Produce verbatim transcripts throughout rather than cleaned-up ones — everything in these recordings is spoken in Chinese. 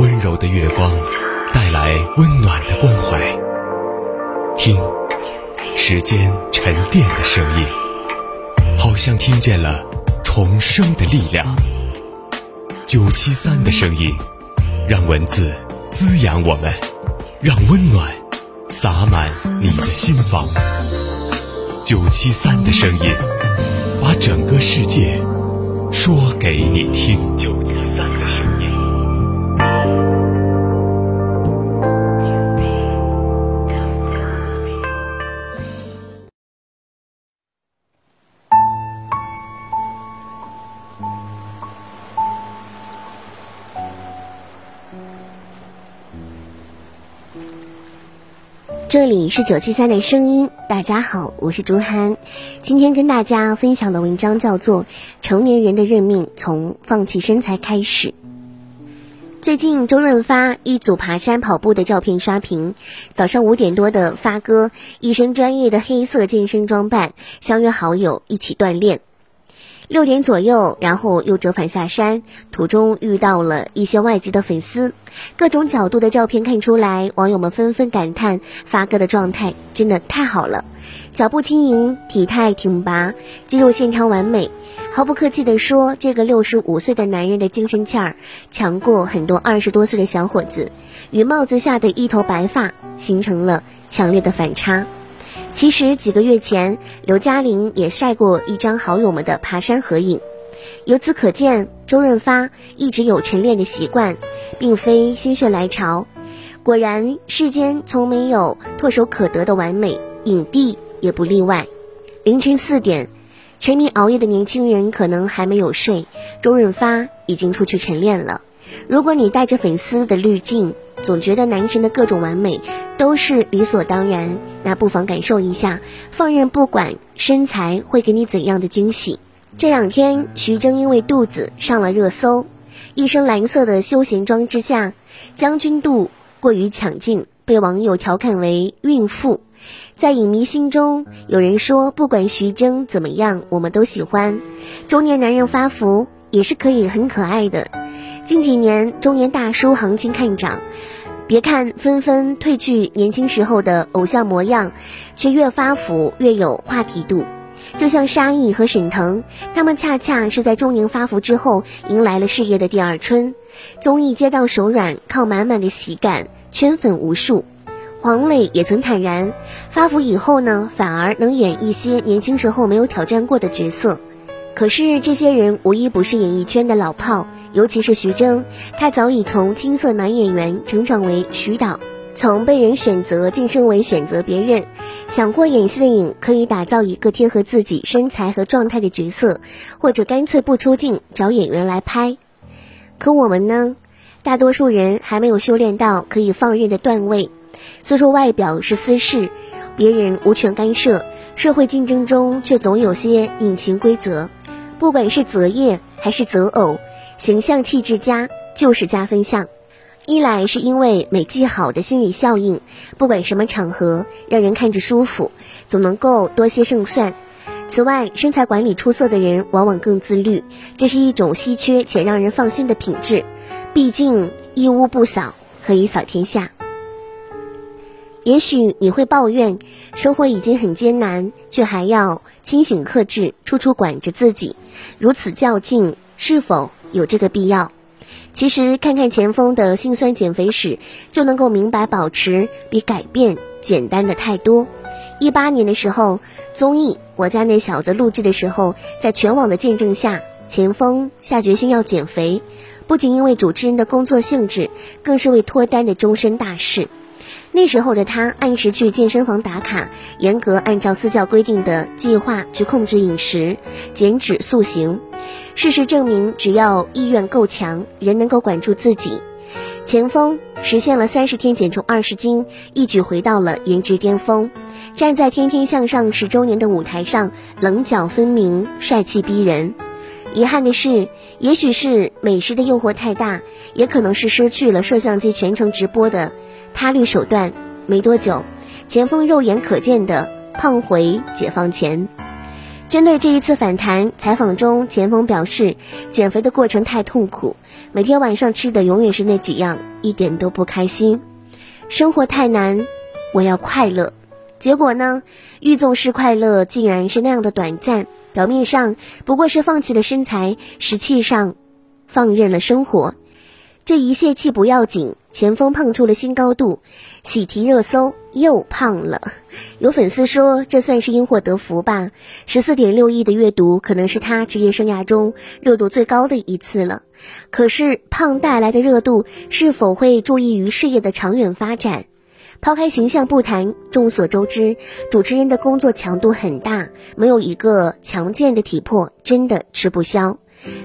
温柔的月光带来温暖的关怀，听时间沉淀的声音，好像听见了重生的力量。九七三的声音，让文字滋养我们，让温暖洒满你的心房。九七三的声音，把整个世界说给你听。这里是九七三的声音，大家好，我是朱涵。今天跟大家分享的文章叫做《成年人的任命从放弃身材开始》。最近周润发一组爬山跑步的照片刷屏，早上五点多的发哥一身专业的黑色健身装扮，相约好友一起锻炼，六点左右然后又折返下山，途中遇到了一些外籍的粉丝，各种角度的照片看出来，网友们纷纷感叹发哥的状态真的太好了，脚步轻盈，体态挺拔，肌肉线条完美。毫不客气地说，这个六十五岁的男人的精神气儿强过很多二十多岁的小伙子，与帽子下的一头白发形成了强烈的反差。其实几个月前，刘嘉玲也晒过一张好友们的爬山合影。由此可见，周润发一直有晨练的习惯，并非心血来潮。果然，世间从没有唾手可得的完美，影帝也不例外。凌晨四点，沉迷熬夜的年轻人可能还没有睡，周润发已经出去晨练了。如果你带着粉丝的滤镜，总觉得男神的各种完美都是理所当然，那不妨感受一下放任不管身材会给你怎样的惊喜。这两天徐峥因为肚子上了热搜，一身蓝色的休闲装之下，将军肚过于抢镜，被网友调侃为孕妇。在影迷心中，有人说不管徐峥怎么样我们都喜欢，中年男人发福也是可以很可爱的。近几年中年大叔行情看涨，别看纷纷褪去年轻时候的偶像模样，却越发福越有话题度。就像沙溢和沈腾，他们恰恰是在中年发福之后迎来了事业的第二春，综艺接到手软，靠满满的喜感圈粉无数。黄磊也曾坦然，发福以后呢，反而能演一些年轻时候没有挑战过的角色。可是这些人无一不是演艺圈的老炮，尤其是徐峥，他早已从青涩男演员成长为徐导，从被人选择晋升为选择别人。想过演戏的影可以打造一个贴合自己身材和状态的角色，或者干脆不出镜找演员来拍。可我们呢，大多数人还没有修炼到可以放任的段位。虽说外表是私事，别人无权干涉，社会竞争中却总有些隐形规则。不管是择业还是择偶，形象气质佳就是加分项。一来是因为美技好的心理效应，不管什么场合，让人看着舒服，总能够多些胜算。此外，身材管理出色的人往往更自律，这是一种稀缺且让人放心的品质。毕竟一屋不扫，何以扫天下？也许你会抱怨生活已经很艰难，却还要清醒克制，处处管着自己，如此较劲是否有这个必要？其实看看前锋的辛酸减肥史，就能够明白保持比改变简单的太多。一八年的时候，综艺《我家那小子》录制的时候，在全网的见证下，前锋下决心要减肥，不仅因为主持人的工作性质，更是为脱单的终身大事。那时候的他按时去健身房打卡，严格按照私教规定的计划去控制饮食，减脂塑形。事实证明，只要意愿够强，人能够管住自己。前锋实现了三十天减重二十斤，一举回到了颜值巅峰，站在天天向上十周年的舞台上，棱角分明，帅气逼人。遗憾的是，也许是美食的诱惑太大，也可能是失去了摄像机全程直播的他律手段，没多久，前锋肉眼可见的胖回解放前。针对这一次反弹，采访中钱锋表示，减肥的过程太痛苦，每天晚上吃的永远是那几样，一点都不开心。生活太难，我要快乐。结果呢，郁纵式快乐竟然是那样的短暂，表面上不过是放弃了身材，实际上放任了生活。这一泄气不要紧，钱锋胖出了新高度，喜提热搜，又胖了。有粉丝说，这算是因祸得福吧， 十四点六亿的阅读可能是他职业生涯中热度最高的一次了。可是胖带来的热度是否会注意于事业的长远发展？抛开形象不谈，众所周知，主持人的工作强度很大，没有一个强健的体魄真的吃不消。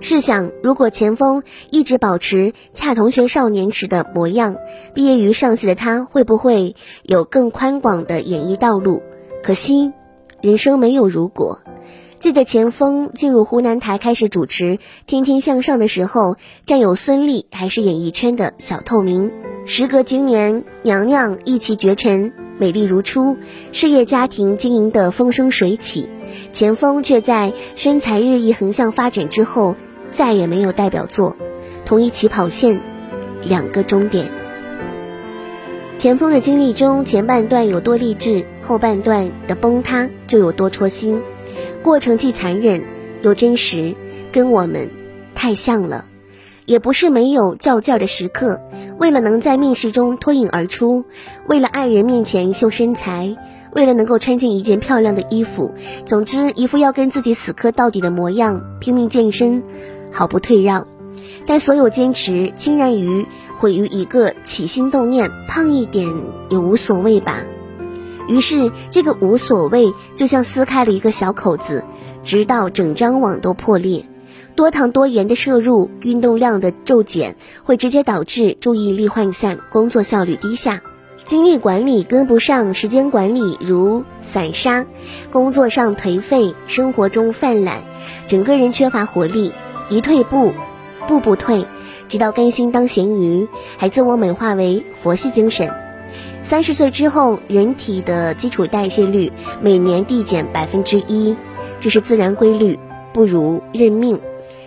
试想，如果钱锋一直保持恰同学少年时的模样，毕业于上戏的他会不会有更宽广的演艺道路？可惜人生没有如果。记得钱锋进入湖南台开始主持天天向上的时候，战友孙俪还是演艺圈的小透明。时隔今年，娘娘一骑绝尘，美丽如初，事业家庭经营的风生水起，钱锋却在身材日益横向发展之后再也没有代表作。同一起跑线，两个终点。钱锋的经历中，前半段有多励志，后半段的崩塌就有多戳心，过程既残忍又真实，跟我们太像了。也不是没有较劲儿的时刻，为了能在面试中脱颖而出，为了爱人面前秀身材，为了能够穿进一件漂亮的衣服，总之一副要跟自己死磕到底的模样，拼命健身，毫不退让。但所有坚持倾然于毁于一个起心动念，胖一点也无所谓吧。于是这个无所谓就像撕开了一个小口子，直到整张网都破裂。多糖多盐的摄入，运动量的骤减，会直接导致注意力涣散，工作效率低下，精力管理跟不上，时间管理如散沙，工作上颓废，生活中泛滥，整个人缺乏活力，一退步步步退，直到甘心当咸鱼，还自我美化为佛系精神。三十岁之后，人体的基础代谢率每年递减百分之一，这是自然规律，不如认命。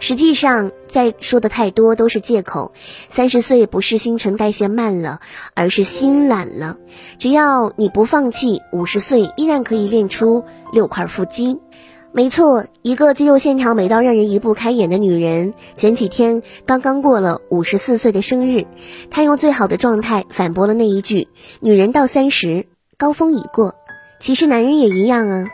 实际上，再说的太多都是借口。三十岁不是新陈代谢慢了，而是心懒了。只要你不放弃，五十岁依然可以练出六块腹肌。没错，一个肌肉线条美到让人移不开眼的女人，前几天刚刚过了五十四岁的生日，她用最好的状态反驳了那一句“女人到三十，高峰已过”。其实男人也一样啊。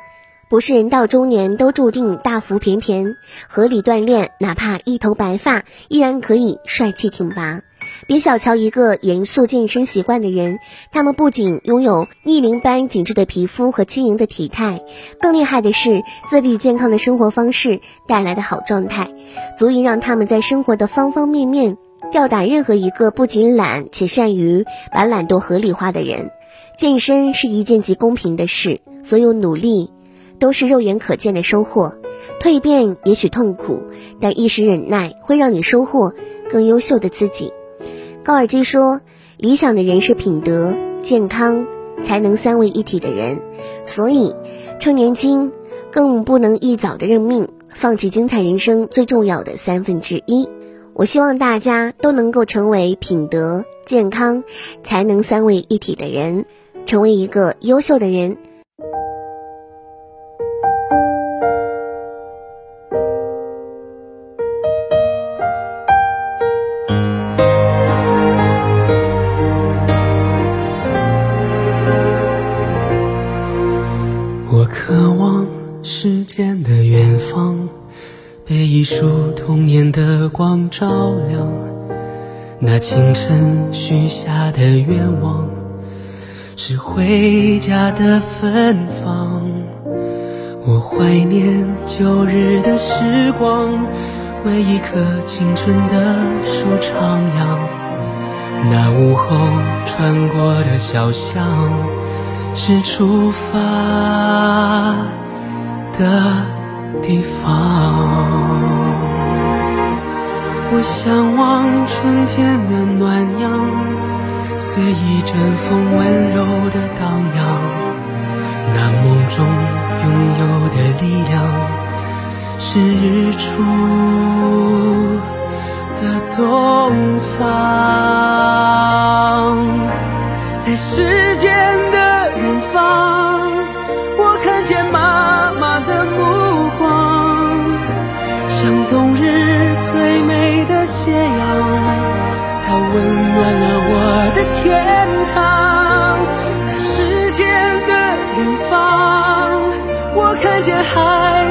不是人到中年都注定大腹便便，合理锻炼，哪怕一头白发，依然可以帅气挺拔。别小瞧一个严肃健身习惯的人，他们不仅拥有逆龄般紧致的皮肤和轻盈的体态，更厉害的是自律健康的生活方式带来的好状态，足以让他们在生活的方方面面吊打任何一个不仅懒且善于把懒惰合理化的人。健身是一件极公平的事，所有努力都是肉眼可见的收获，蜕变也许痛苦，但一时忍耐会让你收获更优秀的自己。高尔基说，理想的人是品德、健康、才能三位一体的人，所以趁年轻更不能一早的认命，放弃精彩人生最重要的三分之一。我希望大家都能够成为品德、健康、才能三位一体的人，成为一个优秀的人。光照亮那清晨许下的愿望，是回家的芬芳。我怀念旧日的时光，为一棵青春的树徜徉。那午后穿过的小巷，是出发的地方。我向往春天的暖阳，随一阵风温柔的荡漾。那幻梦中拥有的力量，是日出的东方。在时间的远方，我看见妈妈的目光，像冬日最美的斜阳，它温暖了我的天堂。在时间的远方，我看见孩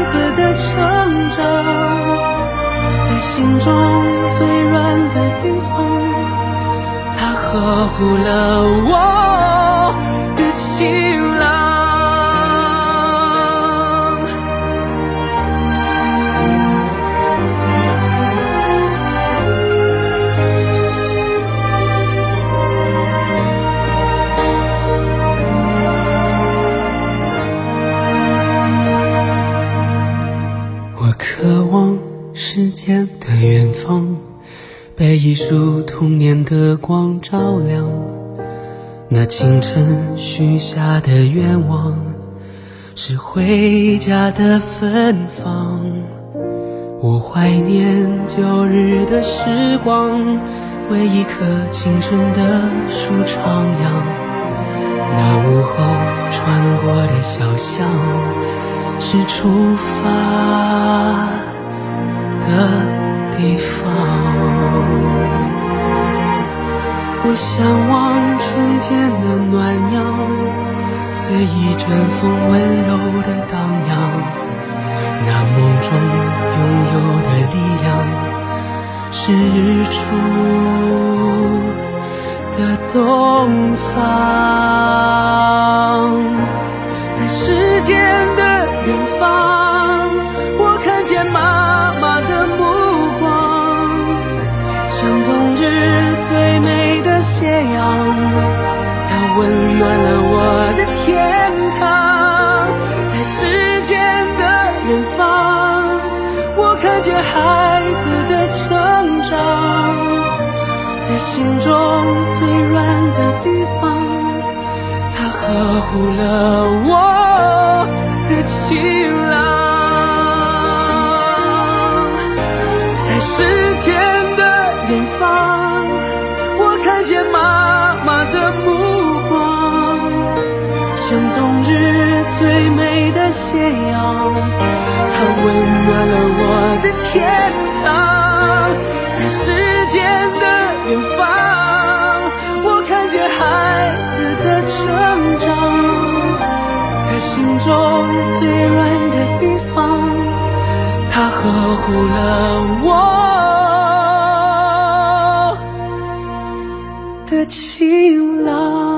子的成长，在心中最软的地方，它呵护了我的情郎。时间的远方，被一束童年的光照亮，那清晨许下的愿望，是回家的芬芳。我怀念旧日的时光，为一棵青春的树徜徉，那午后穿过的小巷，是出发的地方。我向往春天的暖阳，随一阵风温柔的荡漾，那梦中拥有的力量，是日出的东方。在时间的远方，妈妈的目光，像冬日最美的斜阳，它温暖了我的天堂。在时间的远方，我看见孩子的成长，在心中最软的地方，它呵护了我的情郎。时间的远方，我看见妈妈的目光，像冬日最美的斜阳，它温暖了我的天堂。在时间的远方，我看见孩子的成长，在心中最软的地方，它呵护了我的情郎。